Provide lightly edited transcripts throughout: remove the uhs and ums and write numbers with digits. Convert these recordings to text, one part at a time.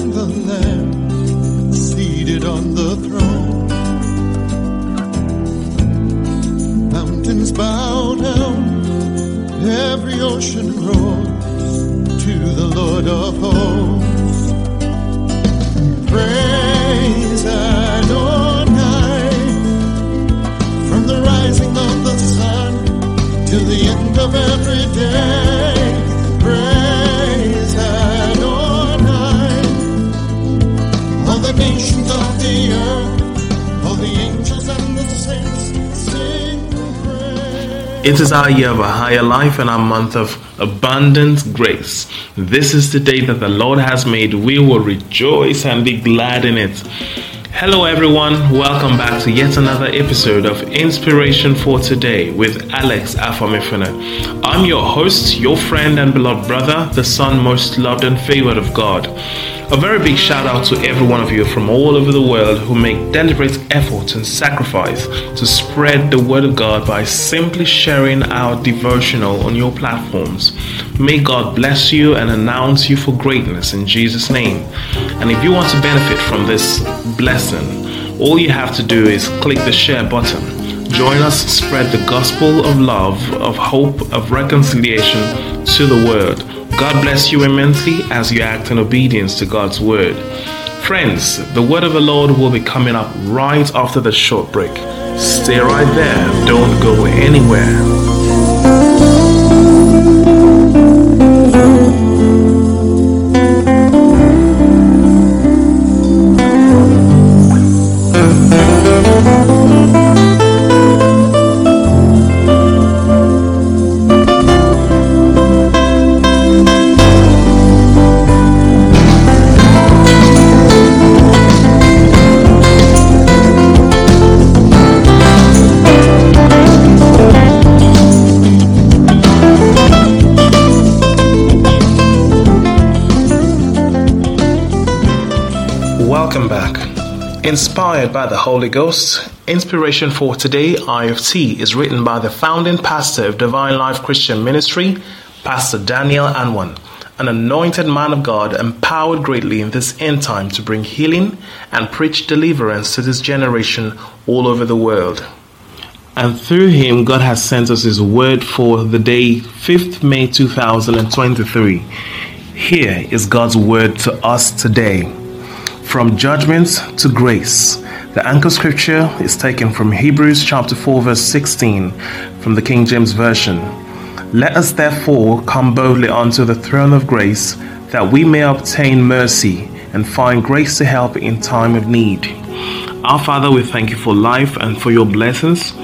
am the Lamb seated on the throne. Mountains bow down, every ocean rolls to the Lord of hosts. Praise Adonai, from the rising of the sun to the end of every day. Praise Adonai, all the nations of the earth, all the angels and the saints sing praise. It is our year of a higher life and our month of abundant grace. This is the day that the Lord has made. We will rejoice and be glad in it. Hello everyone, welcome back to yet another episode of Inspiration for Today with Alex Afamefune. I'm your host, your friend and beloved brother, the son most loved and favored of God. A very big shout out to every one of you from all over the world who make deliberate effort and sacrifice to spread the word of God by simply sharing our devotional on your platforms. May God bless you and announce you for greatness in Jesus' name. And if you want to benefit from this blessing, all you have to do is click the share button. Join us, spread the gospel of love, of hope, of reconciliation to the world. God bless you immensely as you act in obedience to God's word. Friends, the word of the Lord will be coming up right after the short break. Stay right there, don't go anywhere. Welcome back. Inspired by the Holy Ghost, Inspiration for Today, IFT, is written by the founding pastor of Divine Life Christian Ministry, Pastor Daniel Anwan, an anointed man of God empowered greatly in this end time to bring healing and preach deliverance to this generation all over the world. And through him, God has sent us his word for the day 5th May 2023. Here is God's word to us today. From judgment to grace. The anchor scripture is taken from Hebrews chapter 4 verse 16 from the King James Version. Let us therefore come boldly unto the throne of grace, that we may obtain mercy and find grace to help in time of need. Our Father, we thank you for life and for your blessings.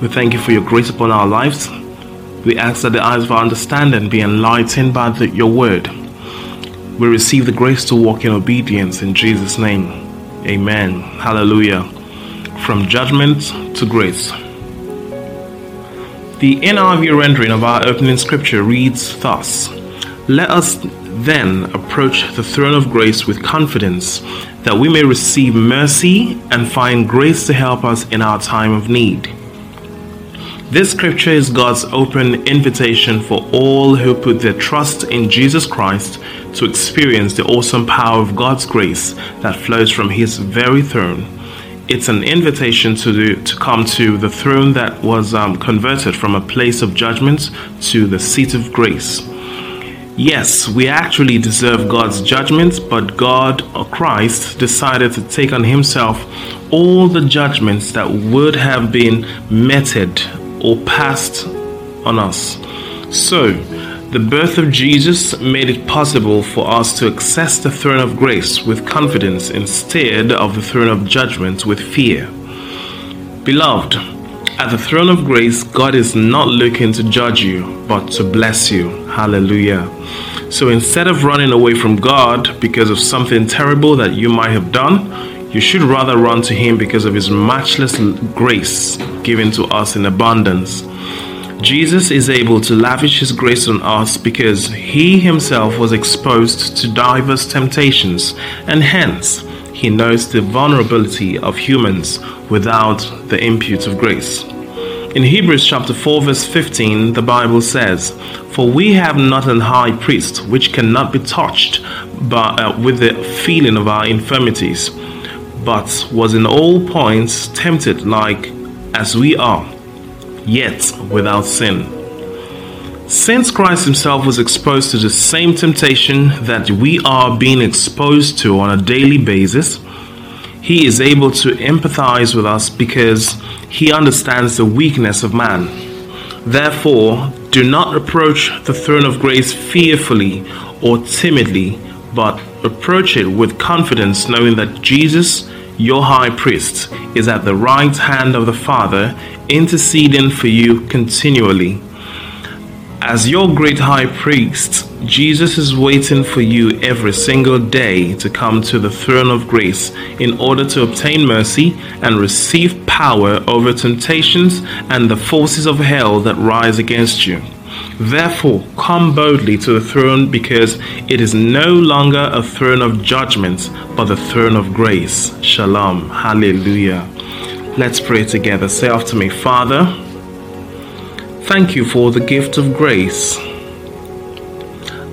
We thank you for your grace upon our lives. We ask that the eyes of our understanding be enlightened by your word. We receive the grace to walk in obedience in Jesus' name. Amen. Hallelujah. From judgment to grace. The NIV rendering of our opening scripture reads thus: Let us then approach the throne of grace with confidence, that we may receive mercy and find grace to help us in our time of need. This scripture is God's open invitation for all who put their trust in Jesus Christ to experience the awesome power of God's grace that flows from His very throne. It's an invitation to come to the throne that was converted from a place of judgment to the seat of grace. Yes, we actually deserve God's judgment, but God, or Christ, decided to take on Himself all the judgments that would have been meted or passed on us. So, the birth of Jesus made it possible for us to access the throne of grace with confidence instead of the throne of judgment with fear. Beloved, at the throne of grace, God is not looking to judge you, but to bless you. Hallelujah. So instead of running away from God because of something terrible that you might have done, you should rather run to Him because of His matchless grace given to us in abundance. Jesus is able to lavish His grace on us because He Himself was exposed to diverse temptations, and hence He knows the vulnerability of humans without the impute of grace. In Hebrews chapter 4 verse 15, the Bible says, For we have not an high priest which cannot be touched with the feeling of our infirmities, but was in all points tempted like as we are, yet without sin. Since Christ himself was exposed to the same temptation that we are being exposed to on a daily basis, he is able to empathize with us because he understands the weakness of man. Therefore, do not approach the throne of grace fearfully or timidly, but approach it with confidence, knowing that Jesus, your high priest, is at the right hand of the Father, interceding for you continually. As your great high priest, Jesus is waiting for you every single day to come to the throne of grace in order to obtain mercy and receive power over temptations and the forces of hell that rise against you. Therefore, come boldly to the throne, because it is no longer a throne of judgment, but the throne of grace. Shalom. Hallelujah. Let's pray together. Say after me, Father, thank you for the gift of grace.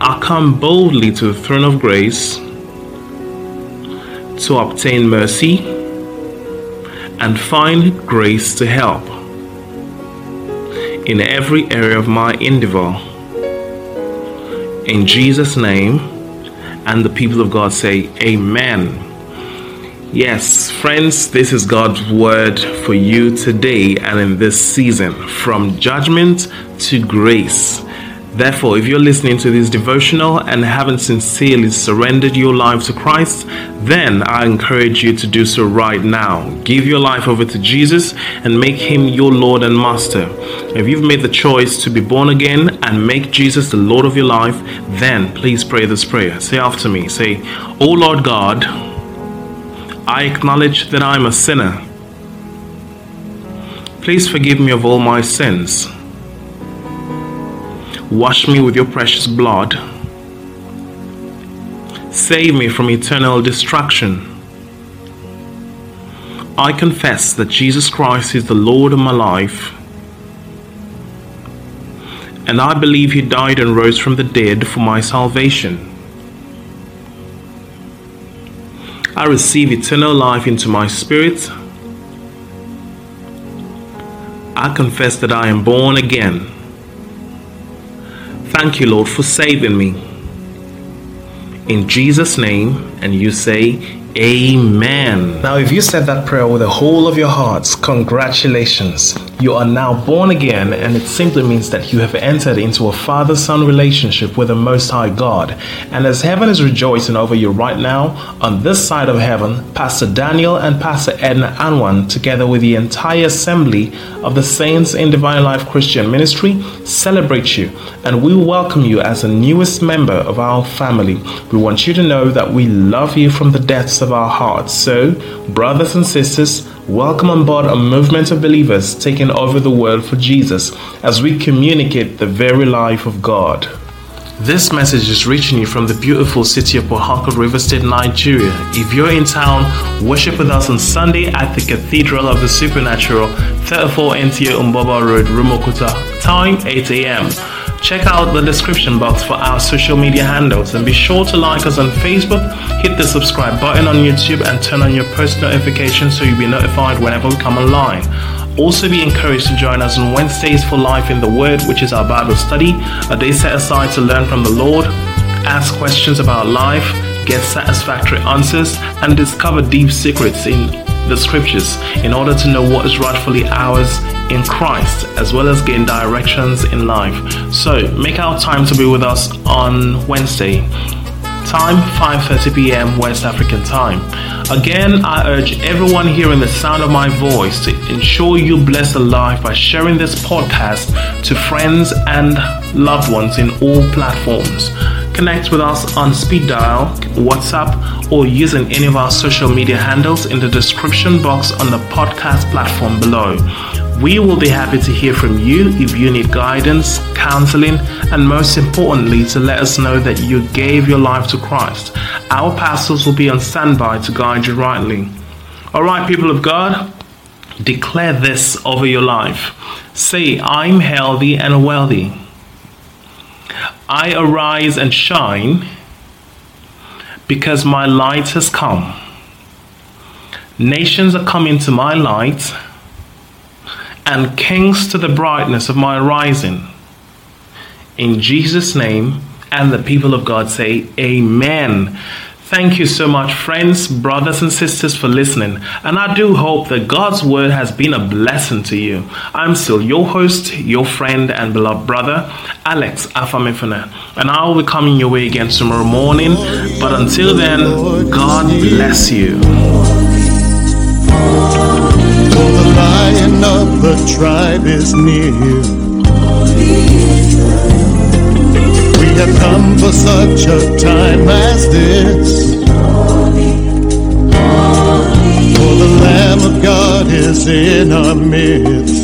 I come boldly to the throne of grace to obtain mercy and find grace to help in every area of my endeavor. In Jesus' name, and the people of God say, Amen. Yes, friends, this is God's word for you today and in this season, from judgment to grace. Therefore, if you're listening to this devotional and haven't sincerely surrendered your life to Christ, then I encourage you to do so right now. Give your life over to Jesus and make him your Lord and Master. If you've made the choice to be born again and make Jesus the Lord of your life, then please pray this prayer. Say after me, say, Oh Lord God, I acknowledge that I am a sinner. Please forgive me of all my sins. Wash me with your precious blood. Save me from eternal destruction. I confess that Jesus Christ is the Lord of my life, and I believe he died and rose from the dead for my salvation. I receive eternal life into my spirit. I confess that I am born again. Thank you, Lord, for saving me. In Jesus' name, and you say, Amen. Now, if you said that prayer with the whole of your hearts, congratulations. You are now born again, and it simply means that you have entered into a father-son relationship with the Most High God. And as heaven is rejoicing over you right now, on this side of heaven, Pastor Daniel and Pastor Edna Anwan, together with the entire assembly of the saints in Divine Life Christian Ministry, celebrate you, and we welcome you as the newest member of our family. We want you to know that we love you from the depths of our hearts. So, brothers and sisters, welcome on board a movement of believers taking over the world for Jesus as we communicate the very life of God. This message is reaching you from the beautiful city of Port Harcourt, River State, Nigeria. If you're in town, worship with us on Sunday at the Cathedral of the Supernatural, 34 NTA Umbaba Road, Rumokuta. Time 8 a.m. Check out the description box for our social media handles, and be sure to like us on Facebook, hit the subscribe button on YouTube, and turn on your post notifications so you'll be notified whenever we come online. Also, be encouraged to join us on Wednesdays for Life in the Word, which is our Bible study, a day set aside to learn from the Lord, ask questions about life, get satisfactory answers, and discover deep secrets in the scriptures in order to know what is rightfully ours in Christ, as well as gain directions in life. So make our time to be with us on Wednesday, time 5:30 p.m. West African time. Again, I urge everyone hearing the sound of my voice to ensure you bless a life by sharing this podcast to friends and loved ones in all platforms. Connect with us on speed dial, WhatsApp, or using any of our social media handles in the description box on the podcast platform below. We will be happy to hear from you if you need guidance, counseling, and most importantly, to let us know that you gave your life to Christ. Our pastors will be on standby to guide you rightly. All right, people of God, declare this over your life. Say, I'm healthy and wealthy. I arise and shine. because my light has come. Nations are coming to my light, and kings to the brightness of my rising. In Jesus' name, and the people of God say, Amen. Thank you so much, friends, brothers and sisters, for listening. And I do hope that God's word has been a blessing to you. I'm still your host, your friend and beloved brother, Alex Afamefune. And I will be coming your way again tomorrow morning. But until then, God bless you. The Lion of the tribe is near. We have come for such a time as this. For the Lamb of God is in our midst.